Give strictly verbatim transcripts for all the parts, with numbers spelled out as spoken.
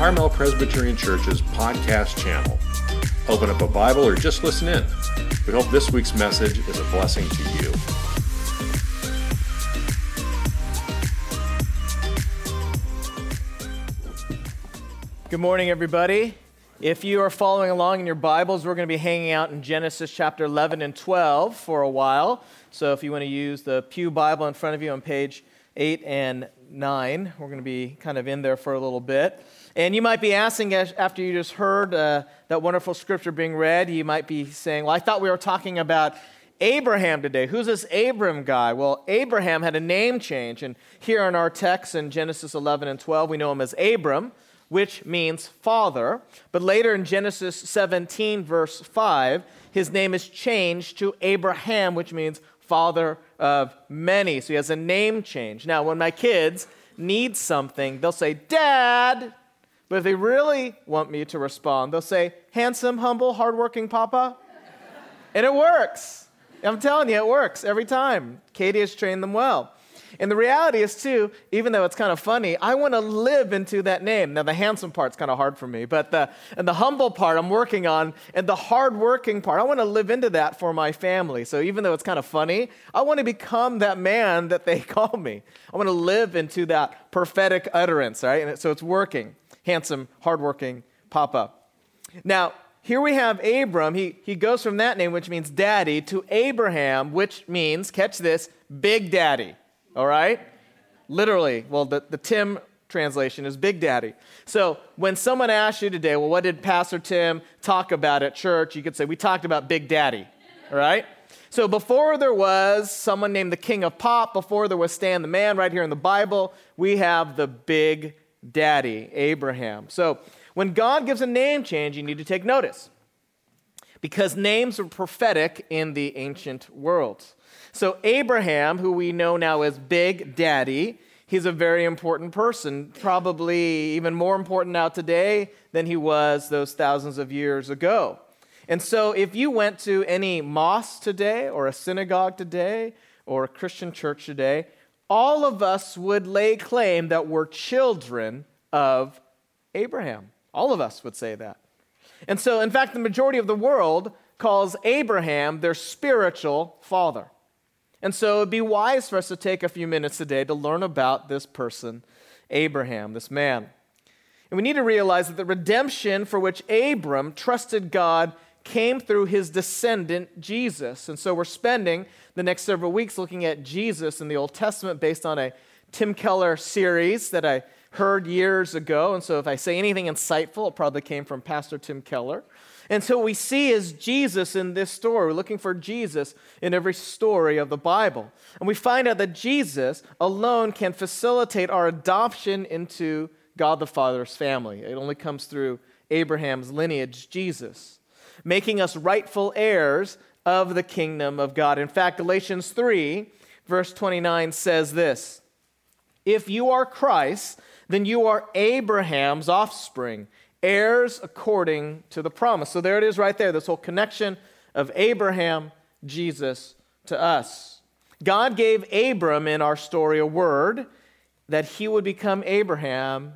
Carmel Presbyterian Church's podcast channel. Open up a Bible or just listen in. We hope this week's message is a blessing to you. Good morning, everybody. If you are following along in your Bibles, we're going to be hanging out in Genesis chapter eleven and twelve for a while. So if you want to use the Pew Bible in front of you on page eight and nine, we're going to be kind of in there for a little bit. And you might be asking, after you just heard uh, that wonderful scripture being read, you might be saying, well, I thought we were talking about Abraham today. Who's this Abram guy? Well, Abraham had a name change. And here in our text in Genesis eleven and twelve, we know him as Abram, which means father. But later in Genesis seventeen, verse five, his name is changed to Abraham, which means father of many. So he has a name change. Now, when my kids need something, they'll say, Dad. But if they really want me to respond, they'll say, handsome, humble, hardworking Papa. And it works. I'm telling you, it works every time. Katie has trained them well. And the reality is, too, even though it's kind of funny, I want to live into that name. Now, the handsome part's kind of hard for me, but the and the humble part I'm working on, and the hardworking part, I want to live into that for my family. So even though it's kind of funny, I want to become that man that they call me. I want to live into that prophetic utterance, right? And so it's working. Handsome, hardworking Papa. Now, here we have Abram. He, he goes from that name, which means daddy, to Abraham, which means, catch this, big daddy. All right? Literally. Well, the, the Tim translation is Big Daddy. So when someone asks you today, well, what did Pastor Tim talk about at church? You could say, we talked about Big Daddy. All right? So before there was someone named the King of Pop, before there was Stan the Man right here in the Bible, we have the Big Daddy, Abraham. So when God gives a name change, you need to take notice, because names were prophetic in the ancient world. So Abraham, who we know now as Big Daddy, he's a very important person, probably even more important now today than he was those thousands of years ago. And so if you went to any mosque today or a synagogue today or a Christian church today, all of us would lay claim that we're children of Abraham. All of us would say that. And so, in fact, the majority of the world calls Abraham their spiritual father. And so it would be wise for us to take a few minutes today to learn about this person, Abraham, this man. And we need to realize that the redemption for which Abram trusted God came through his descendant, Jesus. And so we're spending the next several weeks looking at Jesus in the Old Testament based on a Tim Keller series that I heard years ago. And so if I say anything insightful, it probably came from Pastor Tim Keller. And so what we see is Jesus in this story. We're looking for Jesus in every story of the Bible. And we find out that Jesus alone can facilitate our adoption into God the Father's family. It only comes through Abraham's lineage, Jesus, making us rightful heirs of the kingdom of God. In fact, Galatians three, verse twenty-nine says this, if you are Christ, then you are Abraham's offspring, heirs according to the promise. So there it is right there, this whole connection of Abraham, Jesus, to us. God gave Abram in our story a word that he would become Abraham,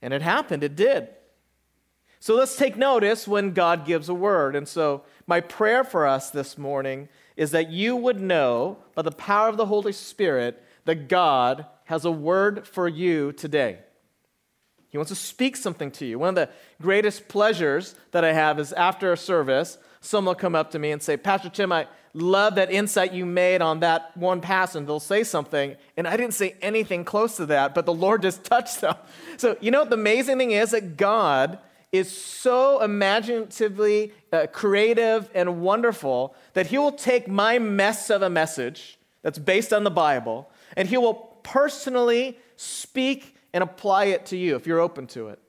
and it happened, it did. So let's take notice when God gives a word. And so my prayer for us this morning is that you would know by the power of the Holy Spirit that God has a word for you today. He wants to speak something to you. One of the greatest pleasures that I have is after a service, someone will come up to me and say, Pastor Tim, I love that insight you made on that one passage. They'll say something, and I didn't say anything close to that, but the Lord just touched them. So you know what the amazing thing is? That God is so imaginatively uh, creative and wonderful that he will take my mess of a message that's based on the Bible, and he will personally speak and apply it to you if you're open to it.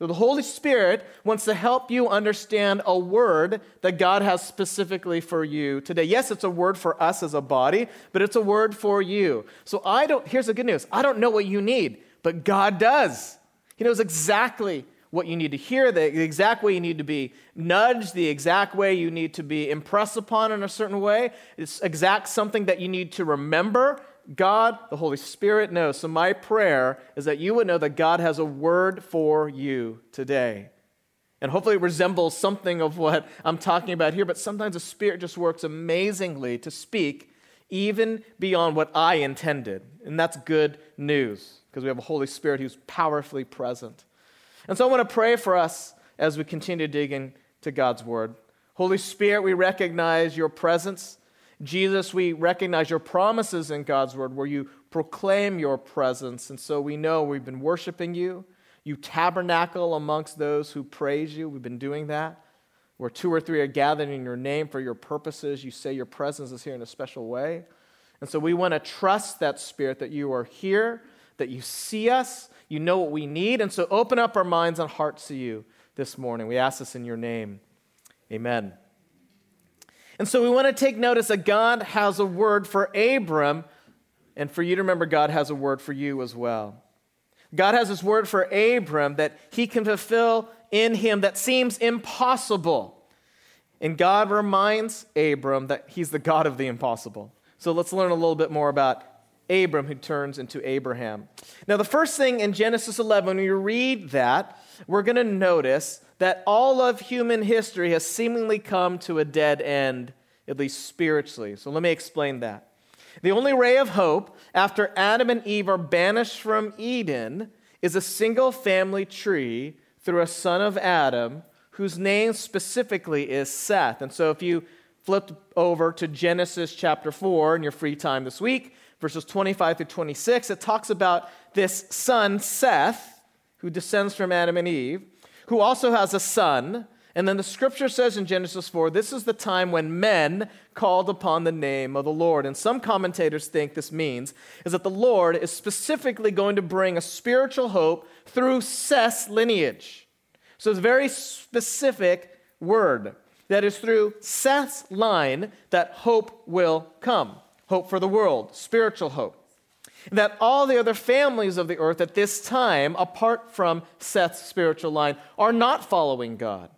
So the Holy Spirit wants to help you understand a word that God has specifically for you today. Yes, it's a word for us as a body, but it's a word for you. So I don't, here's the good news. I don't know what you need, but God does. He knows exactly what you need to hear, the exact way you need to be nudged, the exact way you need to be impressed upon in a certain way. It's exact something that you need to remember. God, the Holy Spirit knows. So my prayer is that you would know that God has a word for you today. And hopefully it resembles something of what I'm talking about here, but sometimes the Spirit just works amazingly to speak even beyond what I intended. And that's good news because we have a Holy Spirit who's powerfully present. And so I want to pray for us as we continue to dig into God's word. Holy Spirit, we recognize your presence. Jesus, we recognize your promises in God's word where you proclaim your presence. And so we know we've been worshiping you. You tabernacle amongst those who praise you. We've been doing that. Where two or three are gathered in your name for your purposes, you say your presence is here in a special way. And so we want to trust that Spirit that you are here, that you see us, you know what we need. And so open up our minds and hearts to you this morning. We ask this in your name. Amen. And so we want to take notice that God has a word for Abram, and for you to remember God has a word for you as well. God has his word for Abram that he can fulfill in him that seems impossible. And God reminds Abram that he's the God of the impossible. So let's learn a little bit more about Abram, who turns into Abraham. Now, the first thing in Genesis eleven, when you read that, we're going to notice that all of human history has seemingly come to a dead end, at least spiritually. So let me explain that. The only ray of hope after Adam and Eve are banished from Eden is a single family tree through a son of Adam whose name specifically is Seth. And so if you flip over to Genesis chapter four in your free time this week, verses twenty-five through twenty-six, it talks about this son, Seth, who descends from Adam and Eve, who also has a son. And then the scripture says in Genesis four, this is the time when men called upon the name of the Lord. And some commentators think this means is that the Lord is specifically going to bring a spiritual hope through Seth's lineage. So it's a very specific word that is through Seth's line that hope will come. Hope for the world, spiritual hope. That all the other families of the earth at this time, apart from Seth's spiritual line, are not following God.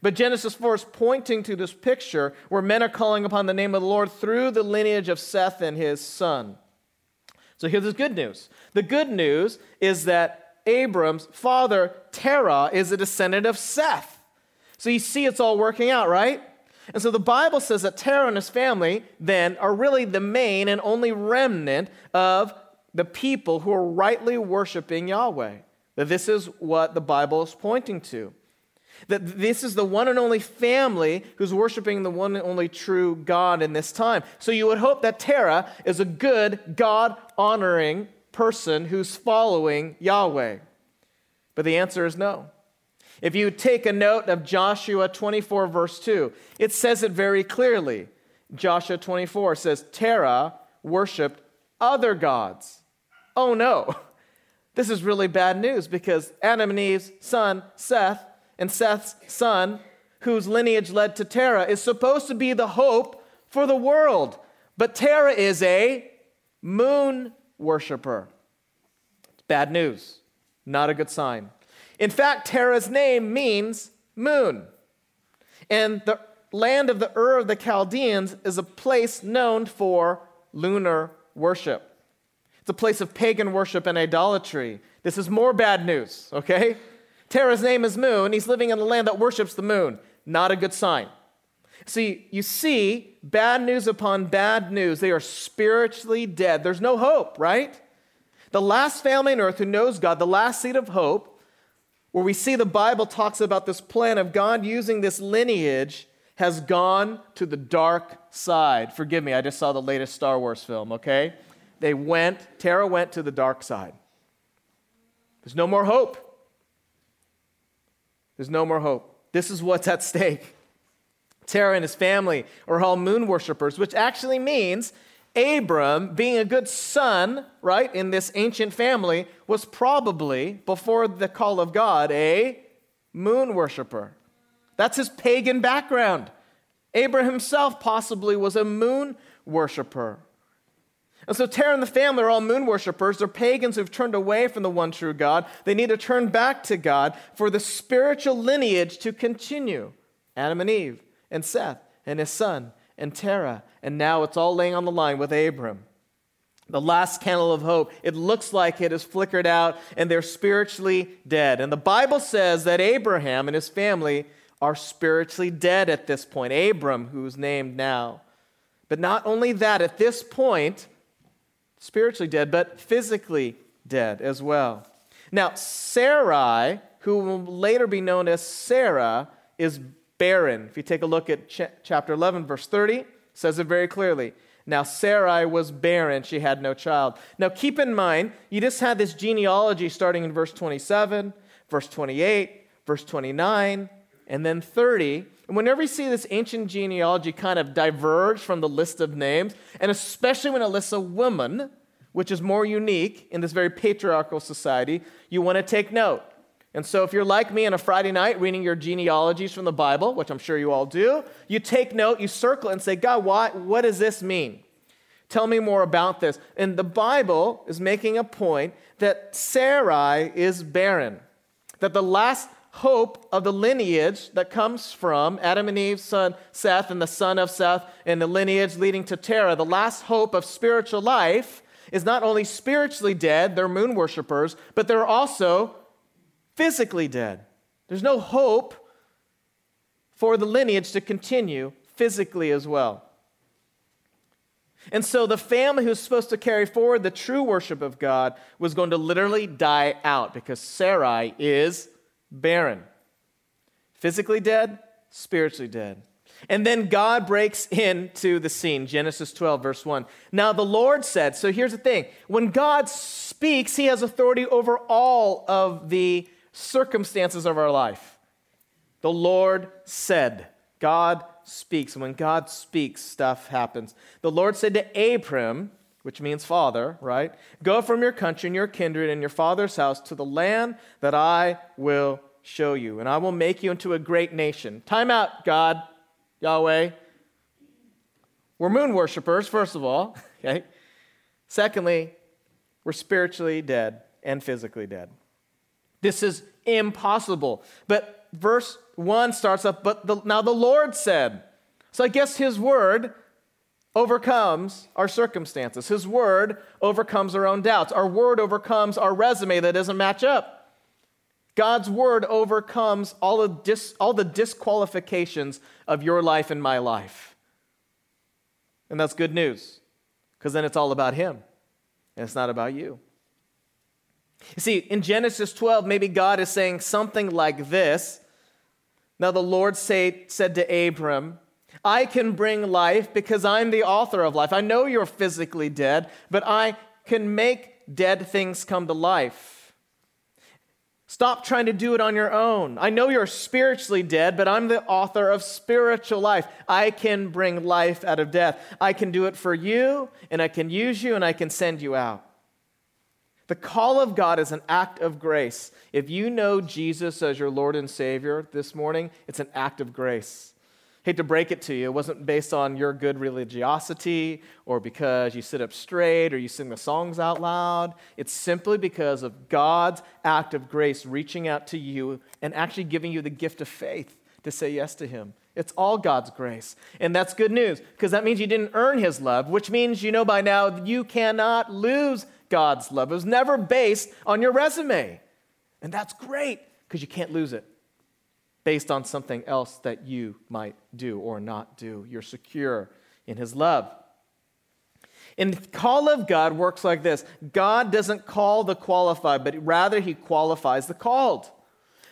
But Genesis four is pointing to this picture where men are calling upon the name of the Lord through the lineage of Seth and his son. So here's the good news. The good news is that Abram's father, Terah, is a descendant of Seth. So you see it's all working out, right? And so the Bible says that Terah and his family then are really the main and only remnant of the people who are rightly worshiping Yahweh. That this is what the Bible is pointing to. That this is the one and only family who's worshiping the one and only true God in this time. So you would hope that Terah is a good, God-honoring person who's following Yahweh. But the answer is no. If you take a note of Joshua twenty-four, verse two, it says it very clearly. Joshua twenty-four says, Terah worshipped other gods. Oh no, this is really bad news because Adam and Eve's son, Seth, and Seth's son, whose lineage led to Terah, is supposed to be the hope for the world. But Terah is a moon worshiper. It's bad news. Not a good sign. In fact, Terah's name means moon. And the land of the Ur of the Chaldeans is a place known for lunar worship. It's a place of pagan worship and idolatry. This is more bad news, okay? Terah's name is Moon. He's living in a land that worships the moon. Not a good sign. See, you see bad news upon bad news. They are spiritually dead. There's no hope, right? The last family on earth who knows God, the last seed of hope, where we see the Bible talks about this plan of God using this lineage, has gone to the dark side. Forgive me, I just saw the latest Star Wars film, okay? They went, Terah went to the dark side. There's no more hope. There's no more hope. This is what's at stake. Terah and his family are all moon worshipers, which actually means Abram, being a good son, right, in this ancient family, was probably, before the call of God, a moon worshiper. That's his pagan background. Abram himself possibly was a moon worshiper. And so Terah and the family are all moon worshipers. They're pagans who've turned away from the one true God. They need to turn back to God for the spiritual lineage to continue. Adam and Eve and Seth and his son and Terah. And now it's all laying on the line with Abram. The last candle of hope, it looks like it has flickered out and they're spiritually dead. And the Bible says that Abraham and his family are spiritually dead at this point. Abram, who's named now. But not only that, at this point, spiritually dead, but physically dead as well. Now, Sarai, who will later be known as Sarah, is barren. If you take a look at ch- chapter eleven, verse thirty, it says it very clearly. Now, Sarai was barren. She had no child. Now, keep in mind, you just had this genealogy starting in verse twenty-seven, verse twenty-eight, verse twenty-nine, and then thirty. And whenever you see this ancient genealogy kind of diverge from the list of names, and especially when it lists a woman, which is more unique in this very patriarchal society, you want to take note. And so if you're like me on a Friday night reading your genealogies from the Bible, which I'm sure you all do, you take note, you circle and say, God, why, what does this mean? Tell me more about this. And the Bible is making a point that Sarai is barren, that the last hope of the lineage that comes from Adam and Eve's son Seth and the son of Seth and the lineage leading to Terah, the last hope of spiritual life is not only spiritually dead, they're moon worshipers, but they're also physically dead. There's no hope for the lineage to continue physically as well. And so the family who's supposed to carry forward the true worship of God was going to literally die out because Sarai is barren. Physically dead, spiritually dead. And then God breaks into the scene, Genesis twelve, verse one. Now the Lord said, so here's the thing. When God speaks, he has authority over all of the circumstances of our life. The Lord said, God speaks. When God speaks, stuff happens. The Lord said to Abram, which means father, right? Go from your country and your kindred and your father's house to the land that I will show you, and I will make you into a great nation. Time out, God, Yahweh. We're moon worshipers, first of all, okay? Secondly, we're spiritually dead and physically dead. This is impossible. But verse one starts up, but the, now the Lord said. So I guess his word overcomes our circumstances. His word overcomes our own doubts. Our word overcomes our resume that doesn't match up. God's word overcomes all, of dis, all the disqualifications of your life and my life. And that's good news, because then it's all about him, and it's not about you. You see, in Genesis twelve, maybe God is saying something like this. Now the Lord say, said to Abram, I can bring life because I'm the author of life. I know you're physically dead, but I can make dead things come to life. Stop trying to do it on your own. I know you're spiritually dead, but I'm the author of spiritual life. I can bring life out of death. I can do it for you, and I can use you, and I can send you out. The call of God is an act of grace. If you know Jesus as your Lord and Savior this morning, it's an act of grace. Hate to break it to you. It wasn't based on your good religiosity or because you sit up straight or you sing the songs out loud. It's simply because of God's act of grace reaching out to you and actually giving you the gift of faith to say yes to him. It's all God's grace. And that's good news because that means you didn't earn his love, which means you know by now you cannot lose God's love. It was never based on your resume. And that's great because you can't lose it. Based on something else that you might do or not do. You're secure in his love. And the call of God works like this. God doesn't call the qualified, but rather he qualifies the called.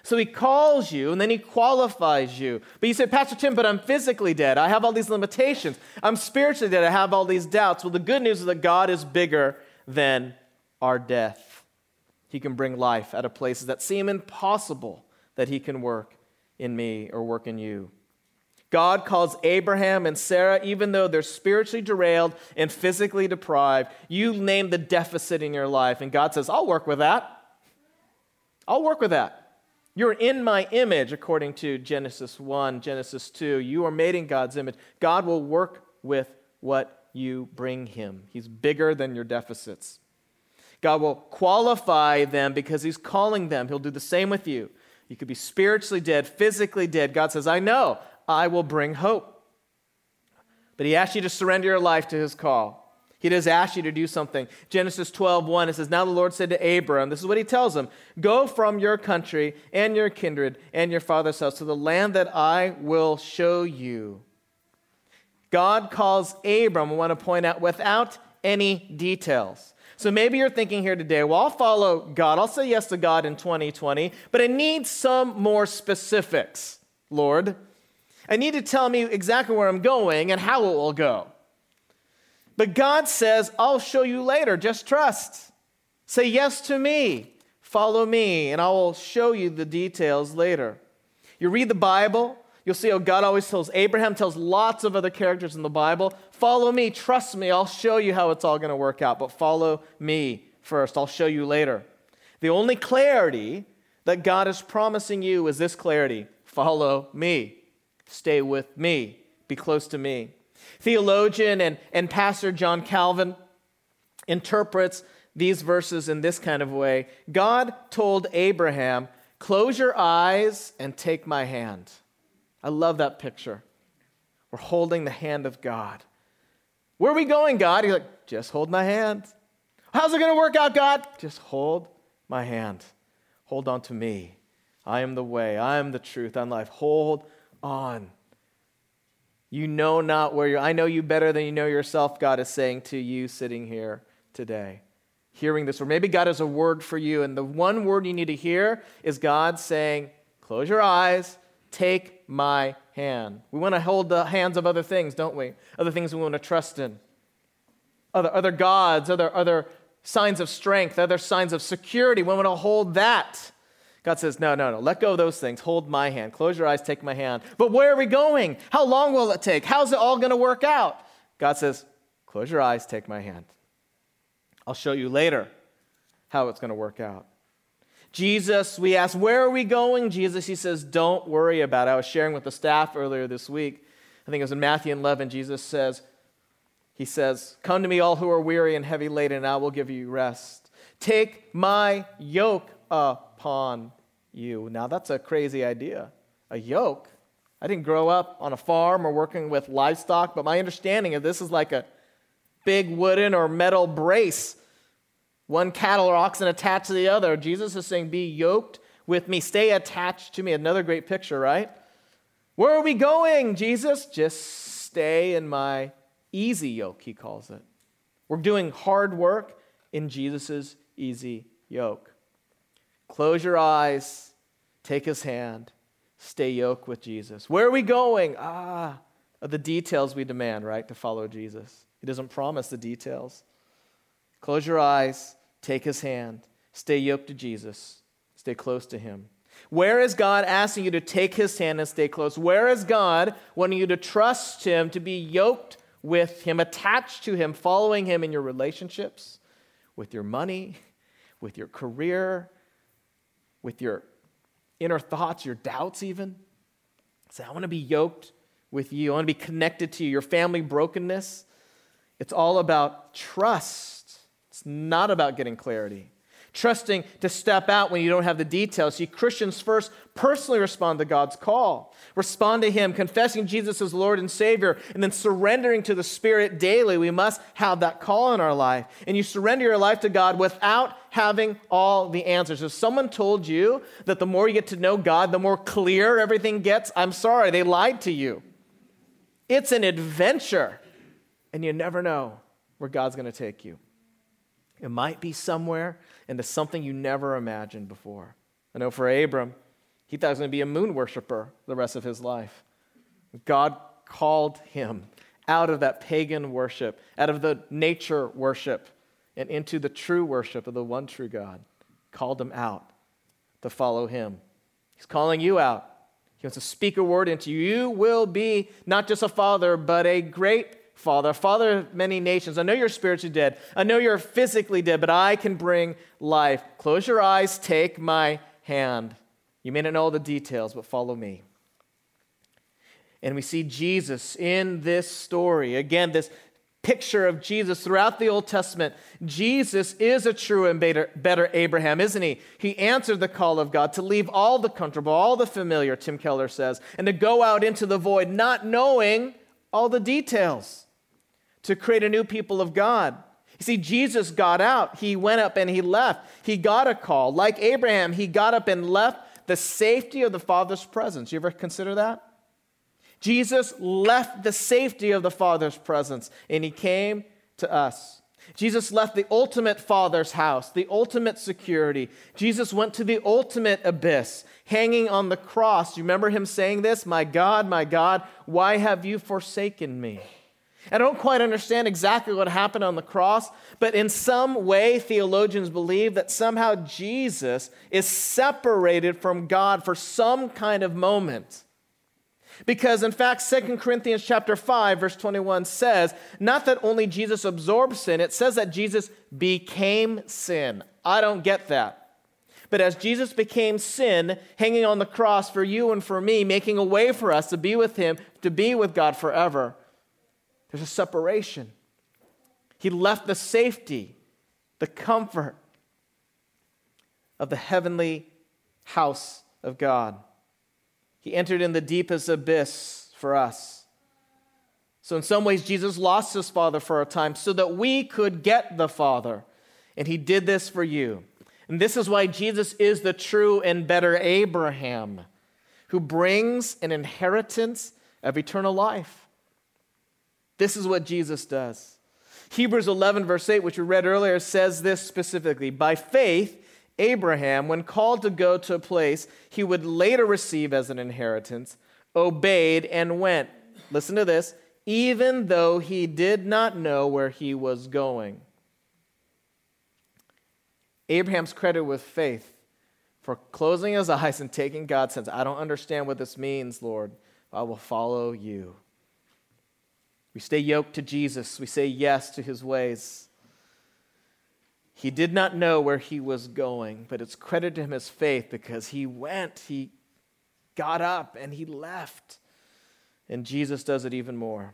So he calls you, and then he qualifies you. But you say, Pastor Tim, but I'm physically dead. I have all these limitations. I'm spiritually dead. I have all these doubts. Well, the good news is that God is bigger than our death. He can bring life out of places that seem impossible that he can work in me or work in you. God calls Abraham and Sarah, even though they're spiritually derailed and physically deprived. You name the deficit in your life, and God says, I'll work with that. I'll work with that. You're in my image, according to Genesis one, Genesis two. You are made in God's image. God will work with what you bring him. He's bigger than your deficits. God will qualify them because he's calling them. He'll do the same with you. You could be spiritually dead, physically dead. God says, I know, I will bring hope. But he asks you to surrender your life to his call. He does ask you to do something. Genesis twelve one, it says, now the Lord said to Abram, this is what he tells him, go from your country and your kindred and your father's house to the land that I will show you. God calls Abram, I want to point out, without any details. So maybe you're thinking here today, well, I'll follow God. I'll say yes to God in twenty twenty, but I need some more specifics, Lord. I need to tell me exactly where I'm going and how it will go. But God says, I'll show you later. Just trust. Say yes to me. Follow me, and I will show you the details later. You read the Bible, you'll see how God always tells Abraham, tells lots of other characters in the Bible, follow me, trust me, I'll show you how it's all going to work out, but follow me first. I'll show you later. The only clarity that God is promising you is this clarity. Follow me. Stay with me. Be close to me. Theologian and, and pastor John Calvin interprets these verses in this kind of way. God told Abraham, close your eyes and take my hand. I love that picture. We're holding the hand of God. Where are we going, God? He's like, just hold my hand. How's it going to work out, God? Just hold my hand. Hold on to me. I am the way. I am the truth. I'm life. Hold on. You know not where you're, I know you better than you know yourself, God is saying to you sitting here today, hearing this word. Maybe God has a word for you, and the one word you need to hear is God saying, close your eyes, take my hand. We want to hold the hands of other things, don't we? Other things we want to trust in. Other, other gods, other, other signs of strength, other signs of security. We want to hold that. God says, no, no, no, let go of those things. Hold my hand. Close your eyes, take my hand. But where are we going? How long will it take? How's it all going to work out? God says, close your eyes, take my hand. I'll show you later how it's going to work out. Jesus, we ask, where are we going? Jesus, he says, don't worry about it. I was sharing with the staff earlier this week. I think it was in Matthew eleven. Jesus says, he says, come to me all who are weary and heavy laden, and I will give you rest. Take my yoke up. Upon you. Now that's a crazy idea. A yoke. I didn't grow up on a farm or working with livestock, but my understanding of this is like a big wooden or metal brace. One cattle or oxen attached to the other. Jesus is saying, be yoked with me. Stay attached to me. Another great picture, right? Where are we going, Jesus? Just stay in my easy yoke, he calls it. We're doing hard work in Jesus's easy yoke. Close your eyes, take his hand, stay yoked with Jesus. Where are we going? Ah, the details we demand, right, to follow Jesus. He doesn't promise the details. Close your eyes, take his hand, stay yoked to Jesus, stay close to him. Where is God asking you to take his hand and stay close? Where is God wanting you to trust him, to be yoked with him, attached to him, following him in your relationships, with your money, with your career, with your inner thoughts, your doubts even? Say, I want to be yoked with you. I want to be connected to you. Your family brokenness, it's all about trust. It's not about getting clarity. Trusting to step out when you don't have the details. See, Christians first personally respond to God's call. Respond to him, confessing Jesus as Lord and Savior, and then surrendering to the Spirit daily. We must have that call in our life. And you surrender your life to God without having all the answers. If someone told you that the more you get to know God, the more clear everything gets, I'm sorry, they lied to you. It's an adventure, and you never know where God's going to take you. It might be somewhere into something you never imagined before. I know for Abram, he thought he was going to be a moon worshiper the rest of his life. God called him out of that pagan worship, out of the nature worship, and into the true worship of the one true God. Called him out to follow him. He's calling you out. He wants to speak a word into you. You will be not just a father, but a great Father, Father of many nations. I know you're spiritually dead. I know you're physically dead, but I can bring life. Close your eyes, take my hand. You may not know all the details, but follow me. And we see Jesus in this story. Again, this picture of Jesus throughout the Old Testament. Jesus is a true and better Abraham, isn't he? He answered the call of God to leave all the comfortable, all the familiar, Tim Keller says, and to go out into the void, not knowing all the details. to create a new people of God. You see, Jesus got out. He went up and he left. He got a call. Like Abraham, he got up and left the safety of the Father's presence. You ever consider that? Jesus left the safety of the Father's presence, and he came to us. Jesus left the ultimate Father's house, the ultimate security. Jesus went to the ultimate abyss, hanging on the cross. You remember him saying this? My God, my God, why have you forsaken me? I don't quite understand exactly what happened on the cross, but in some way, theologians believe that somehow Jesus is separated from God for some kind of moment. Because, in fact, Second Corinthians chapter five, verse twenty-one says, not that only Jesus absorbed sin, it says that Jesus became sin. I don't get that. But as Jesus became sin, hanging on the cross for you and for me, making a way for us to be with him, to be with God forever, there's a separation. He left the safety, the comfort of the heavenly house of God. He entered in the deepest abyss for us. So in some ways, Jesus lost his Father for a time so that we could get the Father. And he did this for you. And this is why Jesus is the true and better Abraham, who brings an inheritance of eternal life. This is what Jesus does. Hebrews eleven, verse eight, which we read earlier, says this specifically. By faith, Abraham, when called to go to a place he would later receive as an inheritance, obeyed and went. Listen to this. Even though he did not know where he was going. Abraham's credited with faith for closing his eyes and taking God's sense. I don't understand what this means, Lord. I will follow you. We stay yoked to Jesus. We say yes to his ways. He did not know where he was going, but it's credited to him as faith because he went, he got up, and he left. And Jesus does it even more.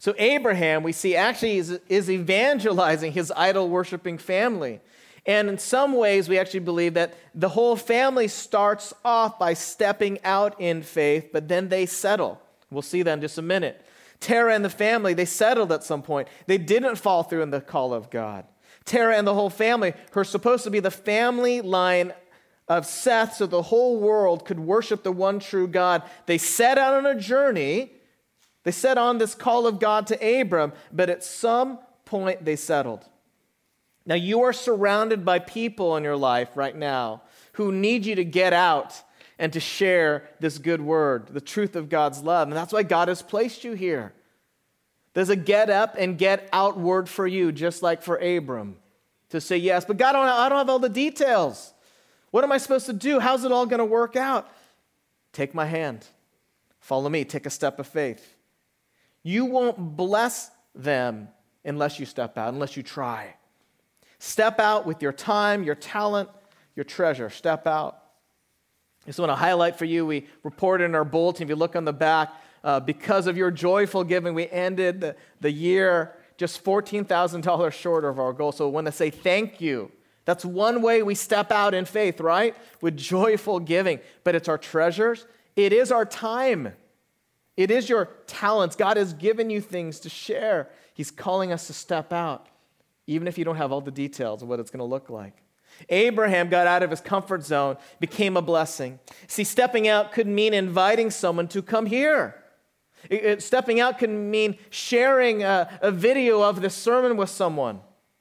So Abraham, we see, actually is, is evangelizing his idol-worshiping family. And in some ways, we actually believe that the whole family starts off by stepping out in faith, but then they settle. We'll see that in just a minute. Terah and the family, they settled at some point. They didn't fall through in the call of God. Terah and the whole family, who are supposed to be the family line of Seth so the whole world could worship the one true God. They set out on a journey. They set on this call of God to Abram, but at some point they settled. Now you are surrounded by people in your life right now who need you to get out and to share this good word, the truth of God's love. And that's why God has placed you here. There's a get up and get out word for you, just like for Abram, to say yes. But God, I don't, I don't have all the details. What am I supposed to do? How's it all going to work out? Take my hand. Follow me. Take a step of faith. You won't bless them unless you step out, unless you try. Step out with your time, your talent, your treasure. Step out. I just want to highlight for you, we reported in our bulletin, if you look on the back, Uh, because of your joyful giving, we ended the, the year just fourteen thousand dollars short of our goal. So I want to say thank you. That's one way we step out in faith, right? With joyful giving. But it's our treasures. It is our time. It is your talents. God has given you things to share. He's calling us to step out, even if you don't have all the details of what it's going to look like. Abraham got out of his comfort zone, became a blessing. See, stepping out could mean inviting someone to come here. It, it, stepping out can mean sharing a, a video of the sermon with someone.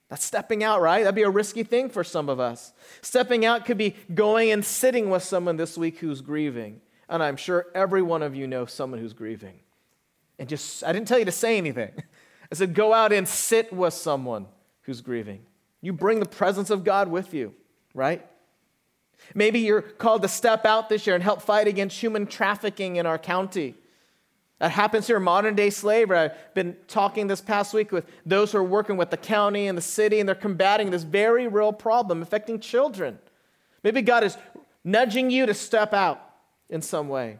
That's stepping out, right? That'd be a risky thing for some of us. Stepping out could be going and sitting with someone this week who's grieving. And I'm sure every one of you know someone who's grieving. And just, I didn't tell you to say anything. I said, go out and sit with someone who's grieving. You bring the presence of God with you, right? Maybe you're called to step out this year and help fight against human trafficking in our county. That happens here, modern-day slavery. I've been talking this past week with those who are working with the county and the city, and they're combating this very real problem affecting children. Maybe God is nudging you to step out in some way.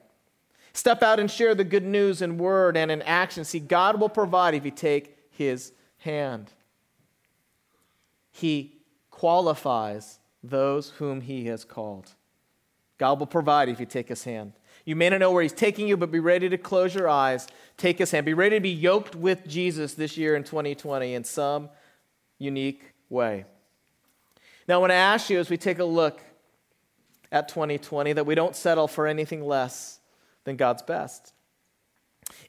Step out and share the good news in word and in action. See, God will provide if you take his hand. He qualifies those whom he has called. God will provide if you take his hand. You may not know where he's taking you, but be ready to close your eyes, take his hand. Be ready to be yoked with Jesus this year in twenty twenty in some unique way. Now, I want to ask you as we take a look at twenty twenty that we don't settle for anything less than God's best.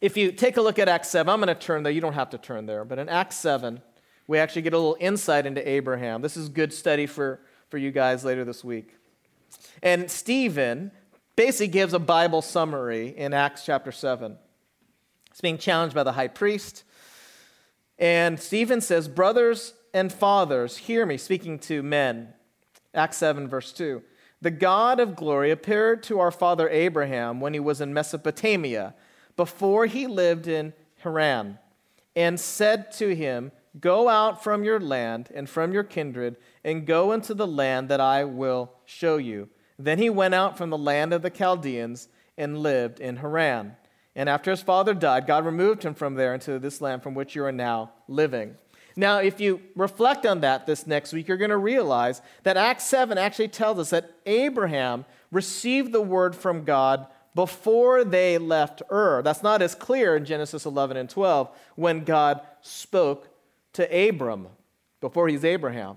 If you take a look at Acts seven, I'm going to turn there. You don't have to turn there. But in Acts seven, we actually get a little insight into Abraham. This is good study for, for you guys later this week. And Stephen basically gives a Bible summary in Acts chapter seven. He's being challenged by the high priest. And Stephen says, brothers and fathers, hear me, speaking to men. Acts seven, verse two. The God of glory appeared to our father Abraham when he was in Mesopotamia, before he lived in Haran, and said to him, go out from your land and from your kindred, and go into the land that I will show you. Then he went out from the land of the Chaldeans and lived in Haran. And after his father died, God removed him from there into this land from which you are now living. Now, if you reflect on that this next week, you're going to realize that Acts seven actually tells us that Abraham received the word from God before they left Ur. That's not as clear in Genesis eleven and twelve when God spoke to Abram before he's Abraham.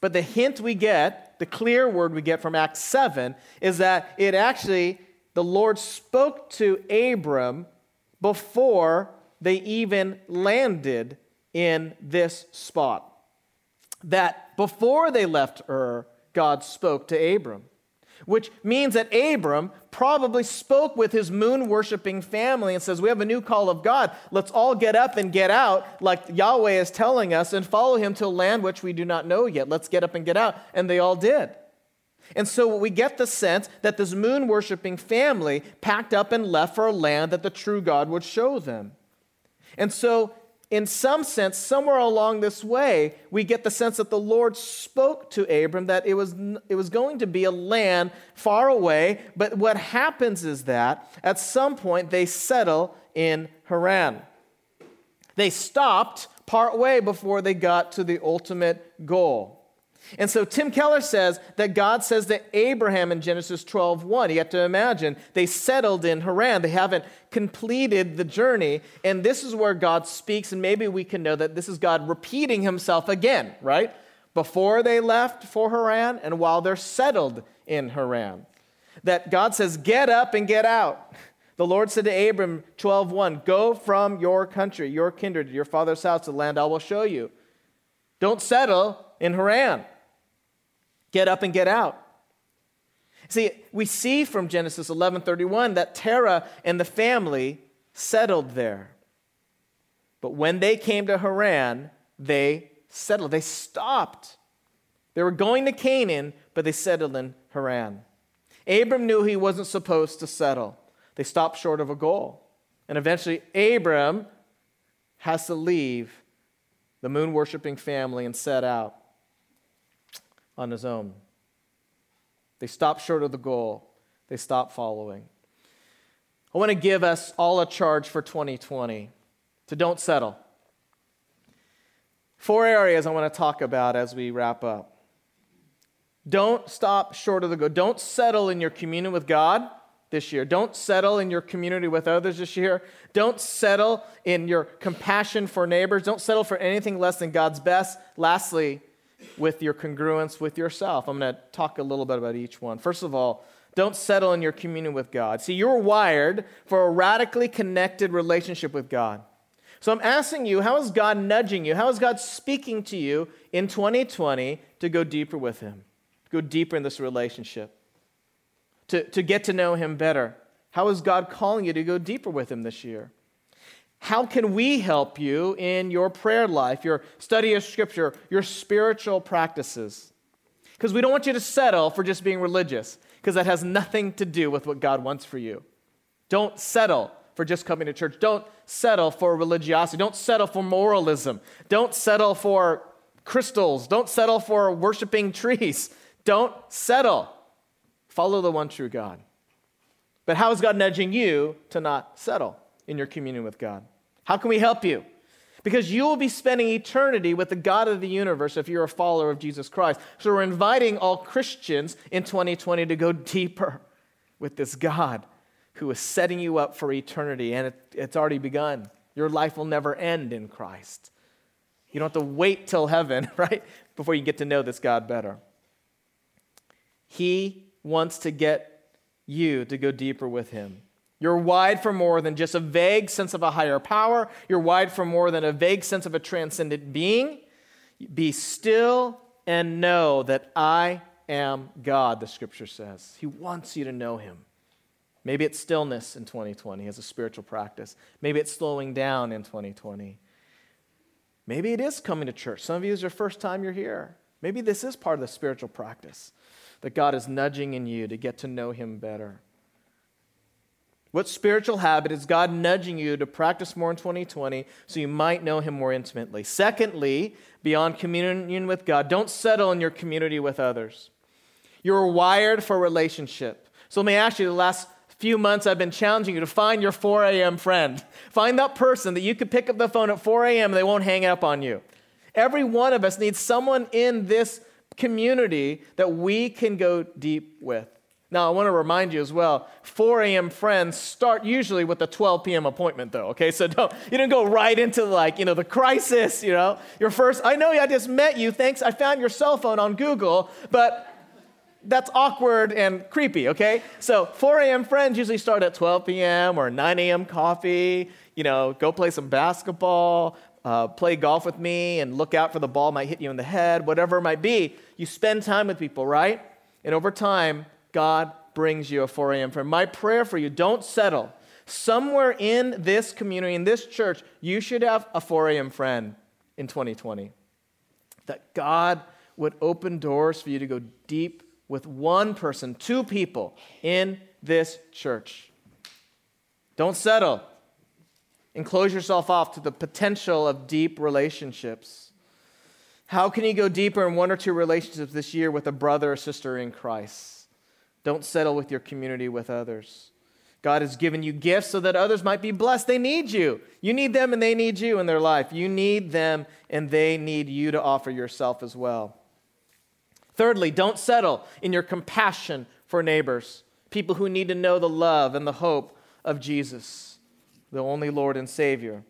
But the hint we get, the clear word we get from Acts seven is that it actually, the Lord spoke to Abram before they even landed in this spot. That before they left Ur, God spoke to Abram, which means that Abram probably spoke with his moon-worshiping family and says, we have a new call of God. Let's all get up and get out like Yahweh is telling us and follow him to a land which we do not know yet. Let's get up and get out. And they all did. And so we get the sense that this moon-worshiping family packed up and left for a land that the true God would show them. And so in some sense, somewhere along this way, we get the sense that the Lord spoke to Abram that it was it was going to be a land far away. But what happens is that at some point they settle in Haran. They stopped partway before they got to the ultimate goal. And so Tim Keller says that God says to Abraham in Genesis twelve one, you have to imagine, they settled in Haran. They haven't completed the journey. And this is where God speaks. And maybe we can know that this is God repeating himself again, right? Before they left for Haran and while they're settled in Haran. That God says, get up and get out. The Lord said to Abram, twelve one, go from your country, your kindred, your father's house, to the land I will show you. Don't settle in Haran. Get up and get out. See, we see from Genesis eleven thirty-one that Terah and the family settled there. But when they came to Haran, they settled. They stopped. They were going to Canaan, but they settled in Haran. Abram knew he wasn't supposed to settle. They stopped short of a goal. And eventually, Abram has to leave the moon-worshiping family and set out on his own. They stopped short of the goal. They stopped following. I want to give us all a charge for twenty twenty to don't settle. Four areas I want to talk about as we wrap up. Don't stop short of the goal. Don't settle in your communion with God this year. Don't settle in your community with others this year. Don't settle in your compassion for neighbors. Don't settle for anything less than God's best. Lastly, with your congruence with yourself. I'm going to talk a little bit about each one. First of all, don't settle in your communion with God. See, you're wired for a radically connected relationship with God. So I'm asking you, how is God nudging you? How is God speaking to you in twenty twenty to go deeper with him? Go deeper in this relationship. To, to get to know him better. How is God calling you to go deeper with him this year? How can we help you in your prayer life, your study of Scripture, your spiritual practices? Because we don't want you to settle for just being religious, because that has nothing to do with what God wants for you. Don't settle for just coming to church. Don't settle for religiosity. Don't settle for moralism. Don't settle for crystals. Don't settle for worshiping trees. Don't settle. Follow the one true God. But how is God nudging you to not settle in your communion with God? How can we help you? Because you will be spending eternity with the God of the universe if you're a follower of Jesus Christ. So we're inviting all Christians in twenty twenty to go deeper with this God who is setting you up for eternity, and it, it's already begun. Your life will never end in Christ. You don't have to wait till heaven, right, before you get to know this God better. He wants to get you to go deeper with him. You're wired for more than just a vague sense of a higher power. You're wired for more than a vague sense of a transcendent being. Be still and know that I am God, the Scripture says. He wants you to know him. Maybe it's stillness in twenty twenty as a spiritual practice. Maybe it's slowing down in twenty twenty. Maybe it is coming to church. Some of you, it's your first time you're here. Maybe this is part of the spiritual practice that God is nudging in you to get to know him better. What spiritual habit is God nudging you to practice more in twenty twenty so you might know him more intimately? Secondly, beyond communion with God, don't settle in your community with others. You're wired for relationship. So let me ask you, the last few months I've been challenging you to find your four a.m. friend. Find that person that you could pick up the phone at four a.m. and they won't hang up on you. Every one of us needs someone in this community that we can go deep with. Now, I want to remind you as well, four a.m. friends start usually with a twelve p.m. appointment, though, okay? So don't, you don't go right into, like, you know, the crisis, you know? Your first, I know I just met you, thanks, I found your cell phone on Google, but that's awkward and creepy, okay? So four a.m. friends usually start at twelve p.m. or nine a.m. coffee, you know, go play some basketball, uh, play golf with me, and look out for the ball might hit you in the head, whatever it might be. You spend time with people, right? And over time, God brings you a four a.m. friend. My prayer for you, don't settle. Somewhere in this community, in this church, you should have a four a.m. friend in twenty twenty. That God would open doors for you to go deep with one person, two people in this church. Don't settle and close yourself off to the potential of deep relationships. How can you go deeper in one or two relationships this year with a brother or sister in Christ? Don't settle with your community with others. God has given you gifts so that others might be blessed. They need you. You need them and they need you in their life. You need them and they need you to offer yourself as well. Thirdly, don't settle in your compassion for neighbors, people who need to know the love and the hope of Jesus, the only Lord and Savior.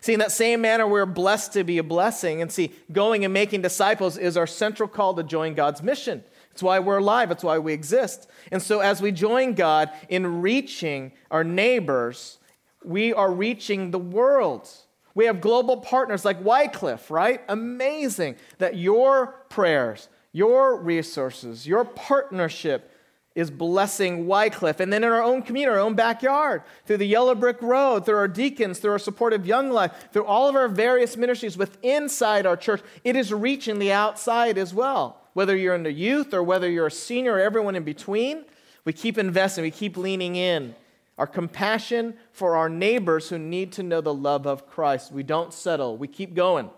See, in that same manner, we're blessed to be a blessing. And see, going and making disciples is our central call to join God's mission. It's why we're alive. It's why we exist. And so as we join God in reaching our neighbors, we are reaching the world. We have global partners like Wycliffe, right? Amazing that your prayers, your resources, your partnership is blessing Wycliffe. And then in our own community, our own backyard, through the Yellow Brick Road, through our deacons, through our supportive young life, through all of our various ministries within inside our church, it is reaching the outside as well. Whether you're in the youth or whether you're a senior or everyone in between, we keep investing, we keep leaning in. Our compassion for our neighbors who need to know the love of Christ. We don't settle. We keep going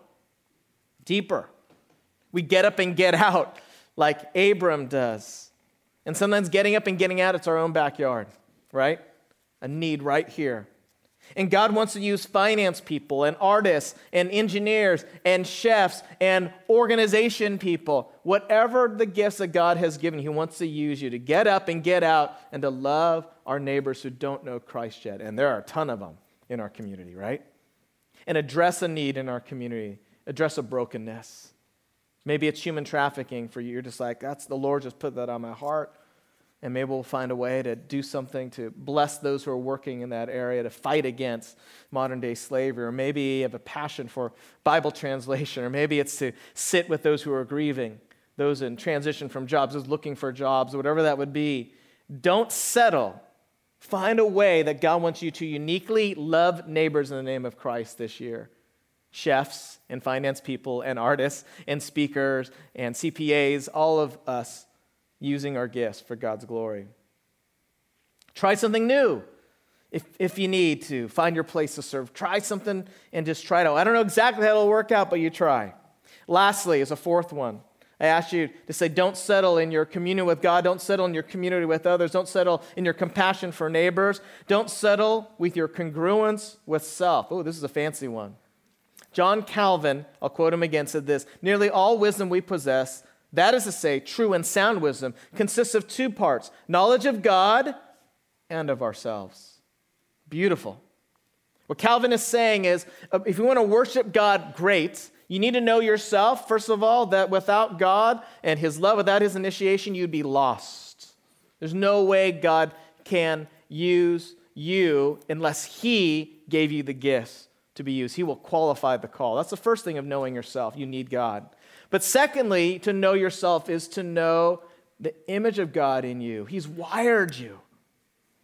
deeper. We get up and get out like Abram does. And sometimes getting up and getting out, it's our own backyard, right? A need right here. And God wants to use finance people and artists and engineers and chefs and organization people. Whatever the gifts that God has given, he wants to use you to get up and get out and to love our neighbors who don't know Christ yet. And there are a ton of them in our community, right? And address a need in our community. Address a brokenness. Maybe it's human trafficking for you. You're just like, that's the Lord just put that on my heart. And maybe we'll find a way to do something to bless those who are working in that area to fight against modern-day slavery. Or maybe you have a passion for Bible translation. Or maybe it's to sit with those who are grieving, those in transition from jobs, those looking for jobs, whatever that would be. Don't settle. Find a way that God wants you to uniquely love neighbors in the name of Christ this year. Chefs and finance people and artists and speakers and C P As, all of us. Using our gifts for God's glory. Try something new if if you need to. Find your place to serve. Try something and just try it out. I don't know exactly how it'll work out, but you try. Lastly, as a fourth one, I ask you to say, don't settle in your communion with God. Don't settle in your community with others. Don't settle in your compassion for neighbors. Don't settle with your congruence with self. Oh, this is a fancy one. John Calvin, I'll quote him again, said this, "Nearly all wisdom we possess, that is to say, true and sound wisdom, consists of two parts, knowledge of God and of ourselves. Beautiful. What Calvin is saying is, if you want to worship God, great. You need to know yourself, first of all, that without God and his love, without his initiation, you'd be lost. There's no way God can use you unless he gave you the gifts to be used. He will qualify the call. That's the first thing of knowing yourself. You need God. But secondly, to know yourself is to know the image of God in you. He's wired you.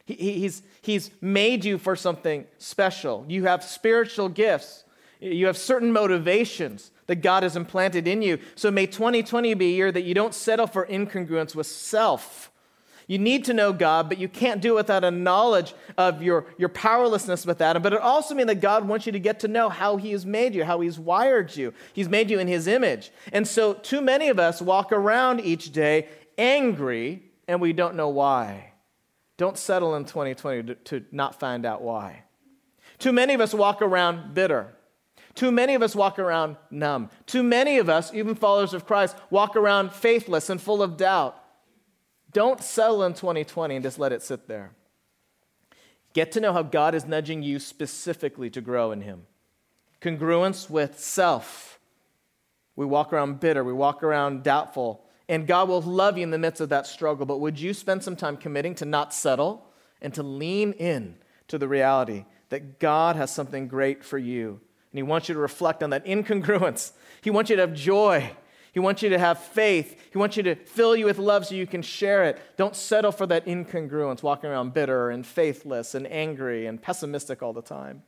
He, he's, he's made you for something special. You have spiritual gifts. You have certain motivations that God has implanted in you. So may twenty twenty be a year that you don't settle for incongruence with self. You need to know God, but you can't do it without a knowledge of your, your powerlessness without him. But it also means that God wants you to get to know how he has made you, how he's wired you. He's made you in his image. And so too many of us walk around each day angry, and we don't know why. Don't settle in twenty twenty to, to not find out why. Too many of us walk around bitter. Too many of us walk around numb. Too many of us, even followers of Christ, walk around faithless and full of doubt. Don't settle in twenty twenty and just let it sit there. Get to know how God is nudging you specifically to grow in him. Congruence with self. We walk around bitter. We walk around doubtful. And God will love you in the midst of that struggle. But would you spend some time committing to not settle and to lean in to the reality that God has something great for you? And he wants you to reflect on that incongruence. He wants you to have joy. He wants you to have faith. He wants you to fill you with love so you can share it. Don't settle for that incongruence, walking around bitter and faithless and angry and pessimistic all the time.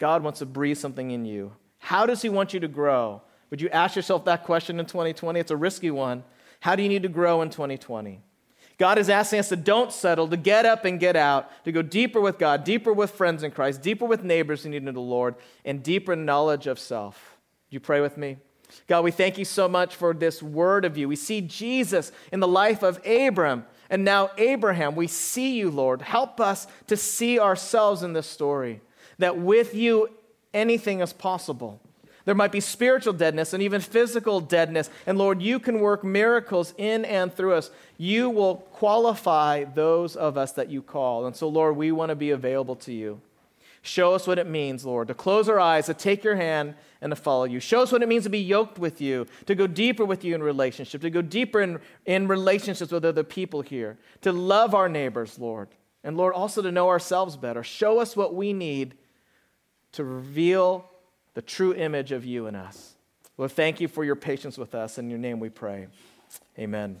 God wants to breathe something in you. How does he want you to grow? Would you ask yourself that question in twenty twenty? It's a risky one. How do you need to grow in twenty twenty? God is asking us to don't settle, to get up and get out, to go deeper with God, deeper with friends in Christ, deeper with neighbors who need to know the Lord, and deeper knowledge of self. Would you pray with me? God, we thank you so much for this word of you. We see Jesus in the life of Abram, and now Abraham. We see you, Lord. Help us to see ourselves in this story, that with you anything is possible. There might be spiritual deadness and even physical deadness. And Lord, you can work miracles in and through us. You will qualify those of us that you call. And so, Lord, we want to be available to you. Show us what it means, Lord, to close our eyes, to take your hand, and to follow you. Show us what it means to be yoked with you, to go deeper with you in relationship, to go deeper in, in relationships with other people here, to love our neighbors, Lord. And Lord, also to know ourselves better. Show us what we need to reveal the true image of you in us. Well, thank you for your patience with us. In your name we pray. Amen.